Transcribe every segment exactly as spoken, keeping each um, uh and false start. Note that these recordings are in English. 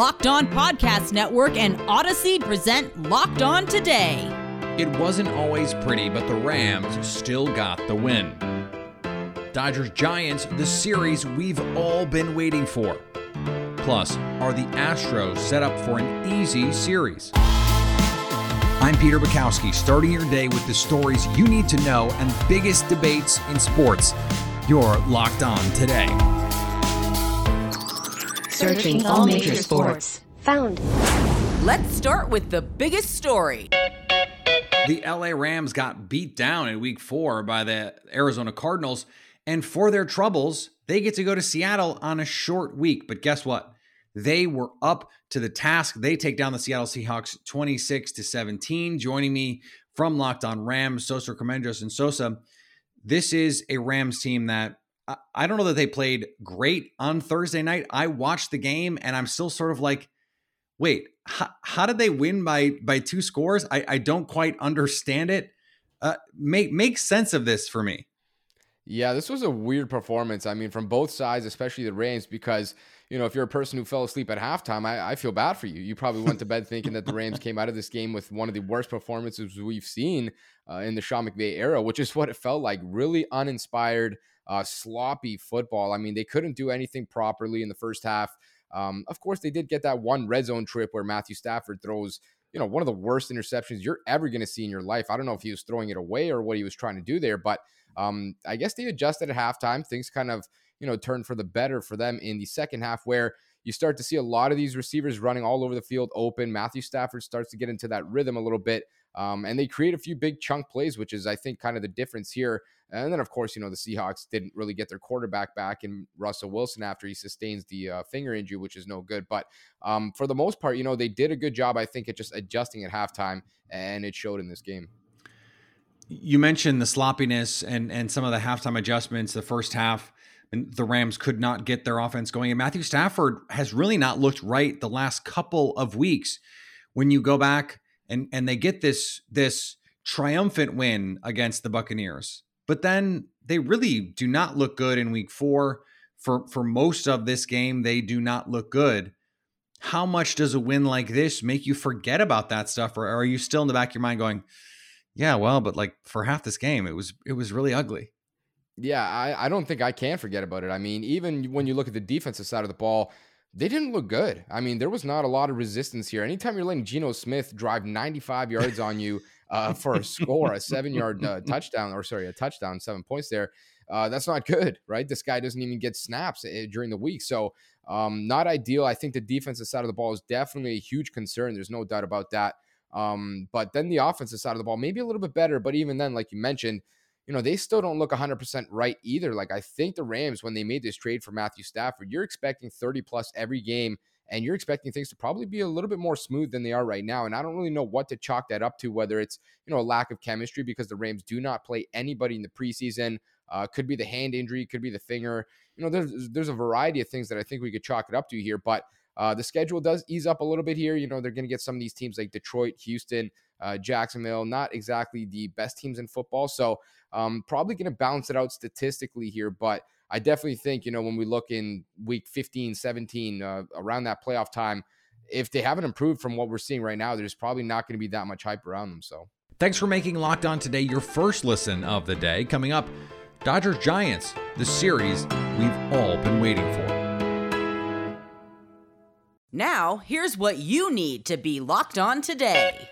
Locked On Podcast Network and Odyssey present Locked On Today. It wasn't always pretty, but the Rams still got the win. Dodgers-Giants, the series we've all been waiting for. Plus, are the Astros set up for an easy series? I'm Peter Bukowski, starting your day with the stories you need to know and the biggest debates in sports. You're Locked On Today. Searching all major sports. Found. Let's start with the biggest story. The L A Rams got beat down in week four by the Arizona Cardinals, and for their troubles, they get to go to Seattle on a short week. But guess what? They were up to the task. They take down the Seattle Seahawks twenty-six to seventeen. Joining me from Locked On Rams, Sosa Comendros. And Sosa, this is a Rams team that I don't know that they played great on Thursday night. I watched the game and I'm still sort of like, wait, how, how did they win by by two scores? I, I don't quite understand it. Uh, make make sense of this for me. Yeah, this was a weird performance. I mean, from both sides, especially the Rams, because, you know, if you're a person who fell asleep at halftime, I, I feel bad for you. You probably went to bed thinking that the Rams came out of this game with one of the worst performances we've seen uh, in the Sean McVay era, which is what it felt like. Really uninspired, uh, sloppy football. I mean, they couldn't do anything properly in the first half. Um, of course, they did get that one red zone trip where Matthew Stafford throws, you know, one of the worst interceptions you're ever going to see in your life. I don't know if he was throwing it away or what he was trying to do there, but um, I guess they adjusted at halftime. Things kind of, you know, turned for the better for them in the second half, where you start to see a lot of these receivers running all over the field open. Matthew Stafford starts to get into that rhythm a little bit, um, and they create a few big chunk plays, which is, I think, kind of the difference here. And then, of course, you know, the Seahawks didn't really get their quarterback back in Russell Wilson after he sustains the uh, finger injury, which is no good. But um, for the most part, you know, they did a good job, I think, at just adjusting at halftime, and it showed in this game. You mentioned the sloppiness and, and some of the halftime adjustments. The first half, and the Rams could not get their offense going. And Matthew Stafford has really not looked right the last couple of weeks. When you go back and, and they get this, this triumphant win against the Buccaneers, but then they really do not look good in week four. For, for most of this game, they do not look good. How much does a win like this make you forget about that stuff? Or are you still in the back of your mind going, yeah, well, but like for half this game, it was, it was really ugly. Yeah, I, I don't think I can forget about it. I mean, even when you look at the defensive side of the ball, they didn't look good. I mean, there was not a lot of resistance here. Anytime you're letting Geno Smith drive ninety-five yards on you uh, for a score, a seven-yard uh, touchdown, or sorry, a touchdown, seven points there, uh, that's not good, right? This guy doesn't even get snaps during the week. So um, not ideal. I think the defensive side of the ball is definitely a huge concern. There's no doubt about that. Um, but then the offensive side of the ball, maybe a little bit better. But even then, like you mentioned, you know, they still don't look one hundred percent right either. Like, I think the Rams, when they made this trade for Matthew Stafford, you're expecting thirty plus every game, and you're expecting things to probably be a little bit more smooth than they are right now. And I don't really know what to chalk that up to, whether it's, you know, a lack of chemistry because the Rams do not play anybody in the preseason. Uh, could be the hand injury, could be the finger. You know, there's, there's a variety of things that I think we could chalk it up to here. But uh, the schedule does ease up a little bit here. You know, they're going to get some of these teams like Detroit, Houston, Uh, Jacksonville, not exactly the best teams in football. So um, probably going to balance it out statistically here. But I definitely think, you know, when we look in week fifteen, seventeen, uh, around that playoff time, if they haven't improved from what we're seeing right now, there's probably not going to be that much hype around them. So thanks for making Locked On Today your first listen of the day. Coming up, Dodgers Giants, the series we've all been waiting for. Now, here's what you need to be locked on today.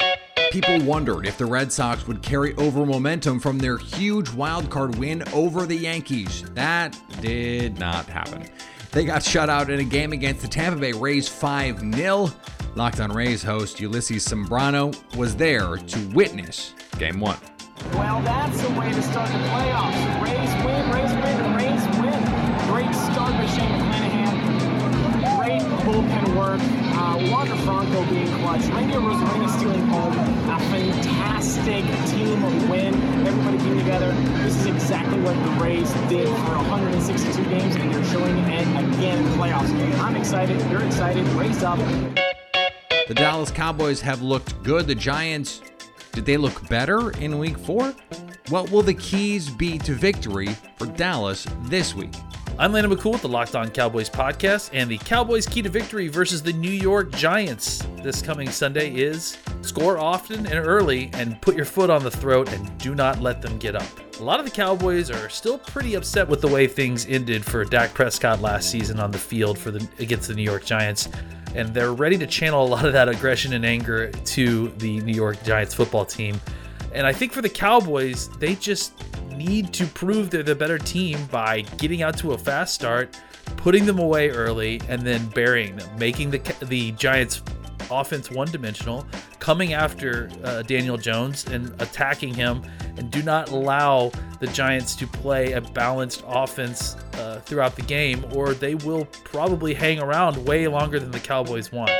People wondered if the Red Sox would carry over momentum from their huge wildcard win over the Yankees. That did not happen. They got shut out in a game against the Tampa Bay Rays five nothing. Locked On Rays host Ulysses Sombrano was there to witness game one. Well, that's the way to start the playoffs. Rays win, Rays win, Rays win. Great start by Shane McClanahan. Great bullpen work. Uh, Wander Franco being clutch, Randy Rosarena stealing home, a fantastic team win, everybody came together. This is exactly what the Rays did for one hundred sixty-two games, and they're showing it again in the playoffs. I'm excited, you're excited, Rays up. The Dallas Cowboys have looked good. The Giants, did they look better in week four? What will the keys be to victory for Dallas this week? I'm Landon McCool with the Locked On Cowboys podcast, and the Cowboys' key to victory versus the New York Giants this coming Sunday is score often and early and put your foot on the throat and do not let them get up. A lot of the Cowboys are still pretty upset with the way things ended for Dak Prescott last season on the field for the against the New York Giants, and they're ready to channel a lot of that aggression and anger to the New York Giants football team. And I think for the Cowboys, they just need to prove they're the better team by getting out to a fast start, putting them away early, and then burying them, making the the Giants' offense one-dimensional, coming after uh, Daniel Jones and attacking him, and do not allow the Giants to play a balanced offense uh, throughout the game, or they will probably hang around way longer than the Cowboys want.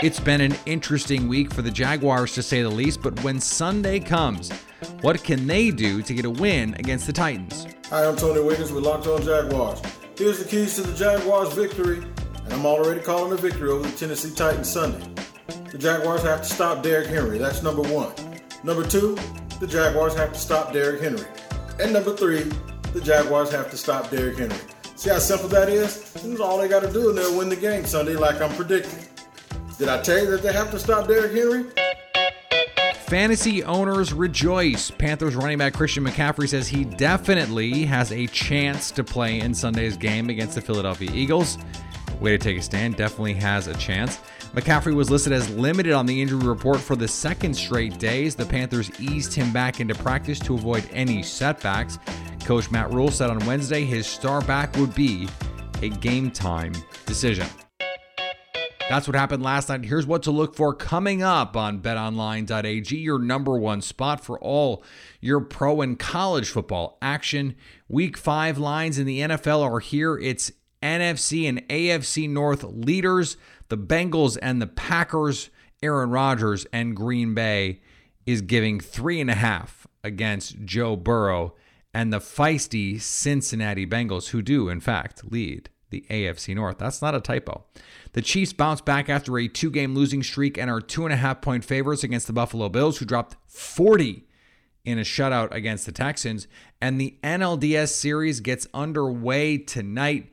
It's been an interesting week for the Jaguars, to say the least, but when Sunday comes, what can they do to get a win against the Titans? Hi, I'm Tony Wiggins with Locked On Jaguars. Here's the keys to the Jaguars' victory, and I'm already calling a victory over the Tennessee Titans Sunday. The Jaguars have to stop Derrick Henry. That's number one. Number two, the Jaguars have to stop Derrick Henry. And number three, the Jaguars have to stop Derrick Henry. See how simple that is? This is all they got to do, and they'll win the game Sunday like I'm predicting. Did I tell you that they have to stop Derrick Henry? Fantasy owners rejoice. Panthers running back Christian McCaffrey says he definitely has a chance to play in Sunday's game against the Philadelphia Eagles. Way to take a stand. Definitely has a chance. McCaffrey was listed as limited on the injury report for the second straight day as the Panthers eased him back into practice to avoid any setbacks. Coach Matt Rhule said on Wednesday his star back would be a game-time decision. That's what happened last night. Here's what to look for coming up on bet online dot a g, your number one spot for all your pro and college football action. Week five lines in the N F L are here. It's N F C and A F C North leaders, the Bengals and the Packers. Aaron Rodgers and Green Bay is giving three and a half against Joe Burrow and the feisty Cincinnati Bengals, who do, in fact, lead the A F C North. That's not a typo. The Chiefs bounce back after a two-game losing streak and are two-and-a-half-point favorites against the Buffalo Bills, who dropped forty in a shutout against the Texans. And the N L D S series gets underway tonight.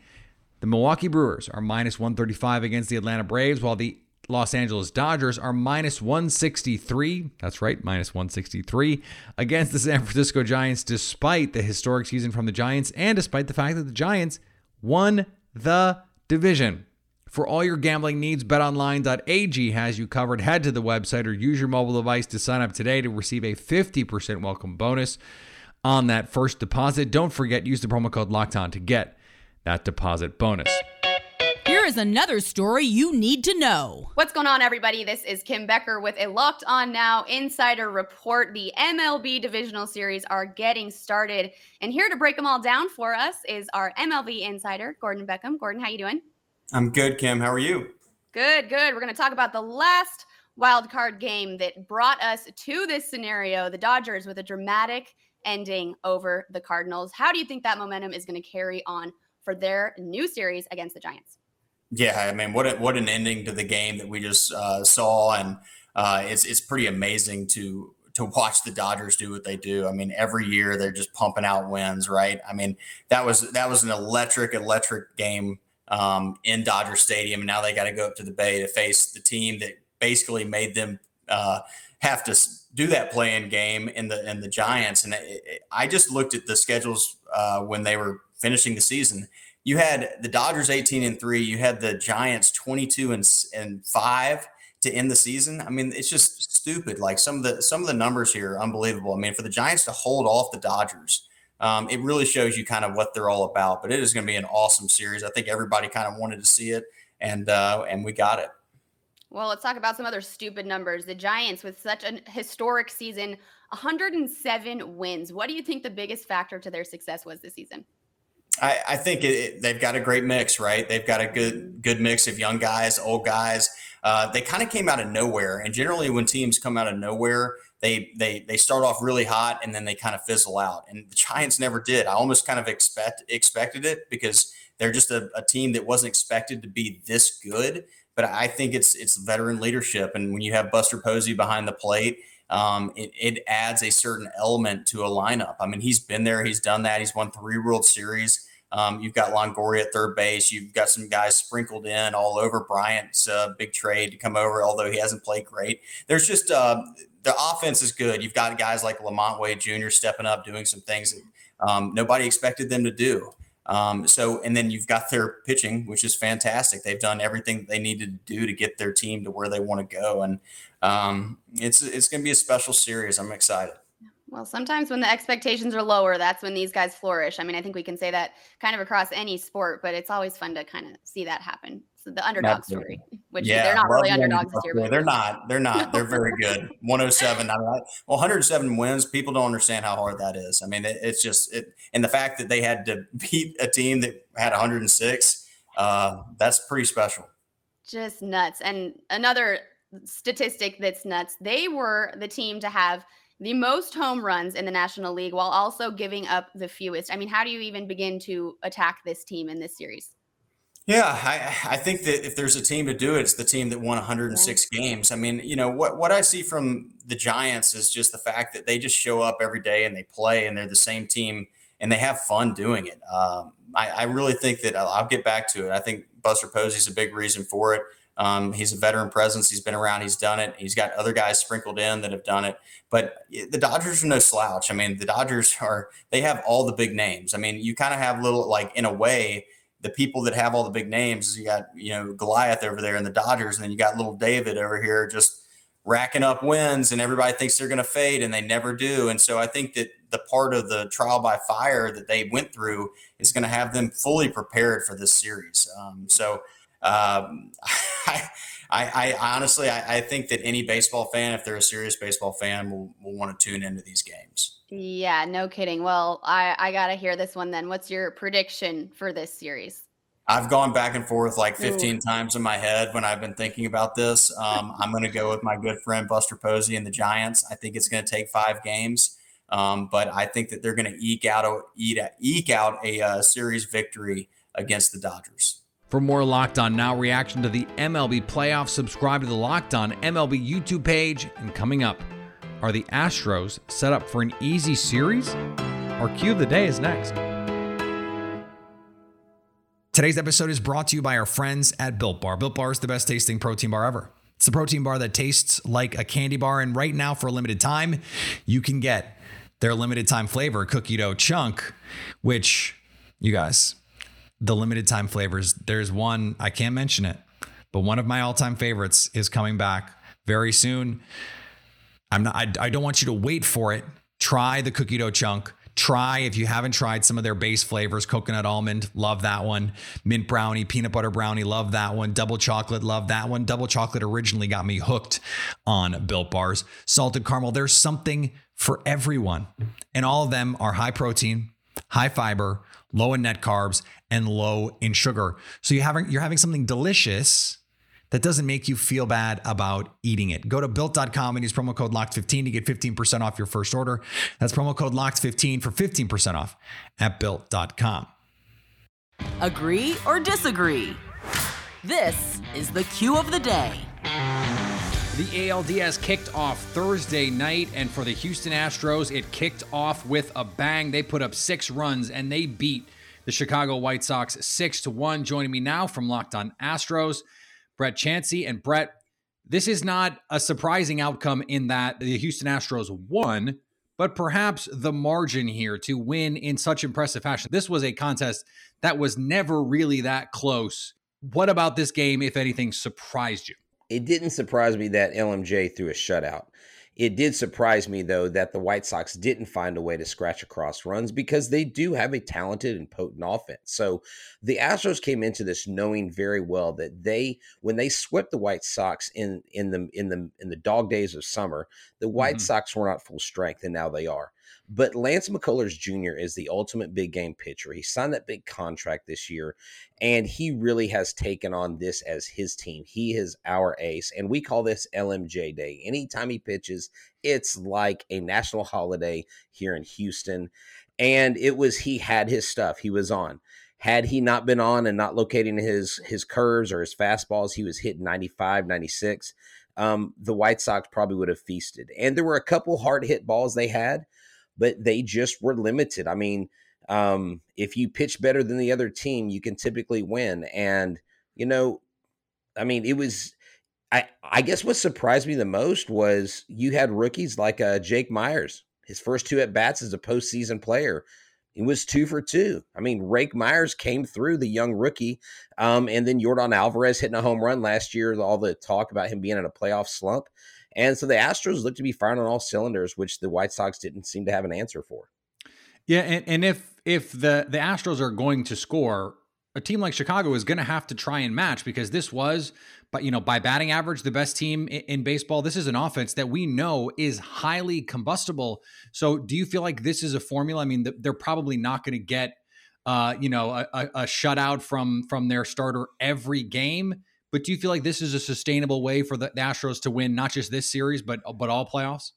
The Milwaukee Brewers are minus one thirty-five against the Atlanta Braves, while the Los Angeles Dodgers are minus one sixty-three. That's right, minus one sixty-three against the San Francisco Giants, despite the historic season from the Giants and despite the fact that the Giants won the division. For all your gambling needs, bet online dot a g has you covered. Head to the website or use your mobile device to sign up today to receive a fifty percent welcome bonus on that first deposit. Don't forget, use the promo code LOCKEDON to get that deposit bonus. Here is another story you need to know. What's going on, everybody? This is Kim Becker with a Locked On Now Insider Report. The M L B Divisional Series are getting started, and here to break them all down for us is our M L B insider, Gordon Beckham. Gordon, how you doing? I'm good, Kim. How are you? Good, good. We're going to talk about the last wild card game that brought us to this scenario, the Dodgers with a dramatic ending over the Cardinals. How do you think that momentum is going to carry on for their new series against the Giants? Yeah, I mean, what a, what an ending to the game that we just uh, saw, and uh, it's it's pretty amazing to to watch the Dodgers do what they do. I mean, every year they're just pumping out wins, right? I mean, that was that was an electric, electric game um, in Dodger Stadium, and now they got to go up to the Bay to face the team that basically made them uh, have to do that play-in game in the in the Giants. And it, it, I just looked at the schedules uh, when they were finishing the season. You had the Dodgers eighteen and three. You had the Giants twenty-two and five to end the season. I mean, it's just stupid. Like some of the some of the numbers here are unbelievable. I mean, for the Giants to hold off the Dodgers, um, it really shows you kind of what they're all about. But it is going to be an awesome series. I think everybody kind of wanted to see it, and uh, and we got it. Well, let's talk about some other stupid numbers. The Giants with such a historic season, one hundred seven wins. What do you think the biggest factor to their success was this season? I, I think it, it, they've got a great mix, right? They've got a good good mix of young guys, old guys. Uh, they kind of came out of nowhere, and generally when teams come out of nowhere, they they they start off really hot and then they kind of fizzle out. And the Giants never did. I almost kind of expect expected it because they're just a, a team that wasn't expected to be this good. But I think it's it's veteran leadership, and when you have Buster Posey behind the plate, Um, it, it adds a certain element to a lineup. I mean, he's been there, he's done that. He's won three World Series. Um, you've got Longoria at third base. You've got some guys sprinkled in all over. Bryant's uh, big trade to come over, although he hasn't played great. There's just uh, the offense is good. You've got guys like Lamont Wade Junior stepping up, doing some things that um, nobody expected them to do. Um, so, and then you've got their pitching, which is fantastic. They've done everything that they needed to do to get their team to where they want to go. And um, it's, it's going to be a special series. I'm excited. Well, sometimes when the expectations are lower, that's when these guys flourish. I mean, I think we can say that kind of across any sport, but it's always fun to kind of see that happen. So the underdog Absolutely. story, which yeah, they're not really underdogs this year. But they're not. They're not. They're very good. one oh seven I mean, well, one hundred seven wins. People don't understand how hard that is. I mean, it, it's just it, and the fact that they had to beat a team that had one hundred six uh, that's pretty special. Just nuts. And another statistic that's nuts. They were the team to have the most home runs in the National League while also giving up the fewest. I mean, how do you even begin to attack this team in this series? Yeah, I, I think that if there's a team to do it, it's the team that won one hundred six yeah. games. I mean, you know, what, what I see from the Giants is just the fact that they just show up every day and they play and they're the same team and they have fun doing it. Um, I, I really think that I'll, I'll get back to it. I think Buster Posey is a big reason for it. Um, he's a veteran presence. He's been around. He's done it. He's got other guys sprinkled in that have done it. But the Dodgers are no slouch. I mean, the Dodgers are – they have all the big names. I mean, you kind of have little – like, in a way, the people that have all the big names, you got, you know, Goliath over there in the Dodgers, and then you got little David over here just racking up wins, and everybody thinks they're going to fade, and they never do. And so I think that the part of the trial by fire that they went through is going to have them fully prepared for this series. Um, so – Um, I, I, I honestly, I, I think that any baseball fan, if they're a serious baseball fan, will, will want to tune into these games. Yeah, no kidding. Well, I, I got to hear this one then. What's your prediction for this series? I've gone back and forth like fifteen Ooh. times in my head when I've been thinking about this. Um, I'm going to go with my good friend, Buster Posey and the Giants. I think it's going to take five games. Um, but I think that they're going to eke out, a, eke out, eke out a uh, series victory against the Dodgers. For more Locked On Now reaction to the M L B playoffs, subscribe to the Locked On M L B YouTube page. And coming up, are the Astros set up for an easy series? Our cue of the day is next. Today's episode is brought to you by our friends at Built Bar. Built Bar is the best tasting protein bar ever. It's the protein bar that tastes like a candy bar. And right now, for a limited time, you can get their limited time flavor, cookie dough chunk, which, you guys... the limited time flavors. There's one, I can't mention it, but one of my all-time favorites is coming back very soon. I'm not, I, I don't want you to wait for it. Try the cookie dough chunk. Try, if you haven't tried, some of their base flavors. Coconut almond, love that one. Mint brownie, peanut butter brownie, love that one. Double chocolate, love that one. Double chocolate originally got me hooked on Built Bars. Salted caramel, there's something for everyone. And all of them are high protein, high fiber, low in net carbs, and low in sugar. So you're having, you're having something delicious that doesn't make you feel bad about eating it. Go to built dot com and use promo code locked fifteen to get fifteen percent off your first order. That's promo code locked fifteen for fifteen percent off at built dot com. Agree or disagree? This is the cue of the day. The A L D S kicked off Thursday night, and for the Houston Astros, it kicked off with a bang. They put up six runs, and they beat the Chicago White Sox six to one Joining me now from Locked On Astros, Brett Chansey. And Brett, this is not a surprising outcome in that the Houston Astros won, but perhaps the margin here to win in such impressive fashion. This was a contest that was never really that close. What about this game, if anything, surprised you? It didn't surprise me that L M J threw a shutout. It did surprise me, though, that the White Sox didn't find a way to scratch across runs because they do have a talented and potent offense. So the Astros came into this knowing very well that they, when they swept the White Sox in in the in the in the dog days of summer, the White mm-hmm. Sox were not full strength, and now they are. But Lance McCullers Junior is the ultimate big game pitcher. He signed that big contract this year, and he really has taken on this as his team. He is our ace, and we call this L M J Day. Anytime he pitches, it's like a national holiday here in Houston. And it was, he had his stuff. He was on. Had he not been on and not locating his his curves or his fastballs, he was hitting ninety-five, ninety-six Um, the White Sox probably would have feasted. And there were a couple hard hit balls they had, but they just were limited. I mean, Um, if you pitch better than the other team, you can typically win. And, you know, I mean, it was, I, I guess what surprised me the most was you had rookies like uh, Jake Myers. His first two at-bats as a postseason player, it was two for two. I mean, Jake Myers came through, the young rookie, um, and then Jordan Alvarez hitting a home run last year, all the talk about him being in a playoff slump. And so the Astros looked to be firing on all cylinders, which the White Sox didn't seem to have an answer for. Yeah, and, and if if the, the Astros are going to score, a team like Chicago is going to have to try and match, because this was, but you know, by batting average, the best team in, in baseball. This is an offense that we know is highly combustible. So, do you feel like this is a formula? I mean, th- they're probably not going to get, uh, you know, a, a, a shutout from from their starter every game. But do you feel like this is a sustainable way for the, the Astros to win not just this series, but but all playoffs?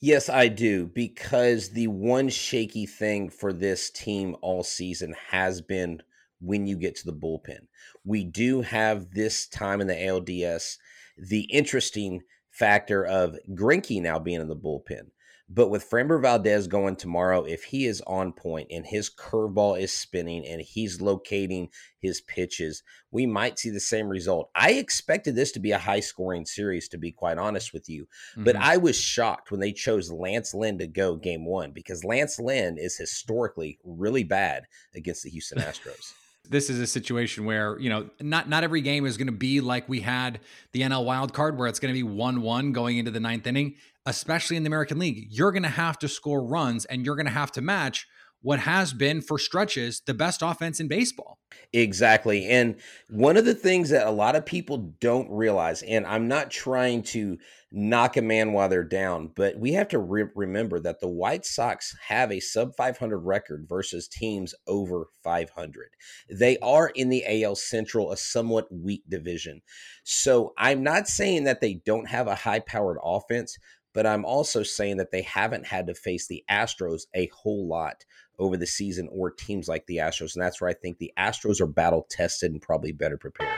Yes, I do, because the one shaky thing for this team all season has been when you get to the bullpen. We do have this time in the A L D S the interesting factor of Greinke now being in the bullpen. But with Framber Valdez going tomorrow, if he is on point and his curveball is spinning and he's locating his pitches, we might see the same result. I expected this to be a high-scoring series, to be quite honest with you. Mm-hmm. But I was shocked when they chose Lance Lynn to go game one, because Lance Lynn is historically really bad against the Houston Astros. This is a situation where, you know, not not every game is going to be like we had the N L wild card, where it's going to be one one going into the ninth inning, especially in the American League. You're going to have to score runs, and you're going to have to match what has been, for stretches, the best offense in baseball. Exactly. And one of the things that a lot of people don't realize, and I'm not trying to knock a man while they're down, but we have to re- remember that the White Sox have a sub five hundred record versus teams over five hundred. They are in the A L Central, a somewhat weak division. So I'm not saying that they don't have a high-powered offense, but I'm also saying that they haven't had to face the Astros a whole lot over the season, or teams like the Astros. And that's where I think the Astros are battle-tested and probably better prepared.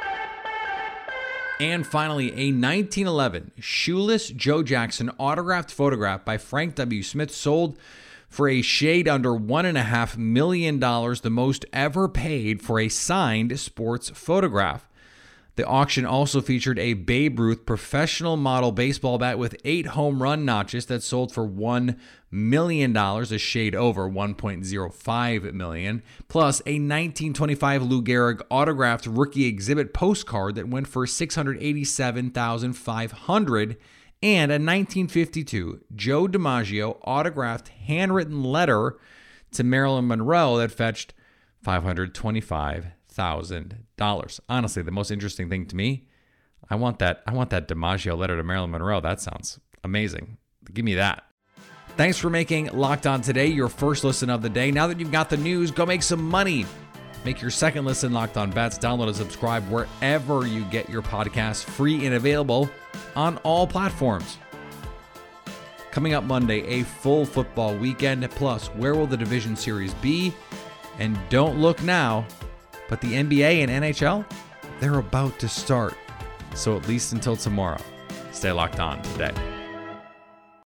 And finally, a nineteen eleven shoeless Joe Jackson autographed photograph by Frank W. Smith sold for a shade under one point five million dollars, the most ever paid for a signed sports photograph. The auction also featured a Babe Ruth professional model baseball bat with eight home run notches that sold for one million dollars, a shade over one point oh five million dollars, plus a nineteen twenty-five Lou Gehrig autographed rookie exhibit postcard that went for six hundred eighty-seven thousand five hundred dollars, and a nineteen fifty-two Joe DiMaggio autographed handwritten letter to Marilyn Monroe that fetched five hundred twenty-five thousand dollars. Honestly, the most interesting thing to me, I want that I want that DiMaggio letter to Marilyn Monroe. That sounds amazing. Give me that. Thanks for making Locked On Today your first listen of the day. Now that you've got the news, go make some money. Make your second listen Locked On Bets. Download and subscribe wherever you get your podcasts, free and available on all platforms. Coming up Monday, a full football weekend. Plus, where will the division series be? And don't look now, but the N B A and N H L, they're about to start. So at least until tomorrow, stay locked on today.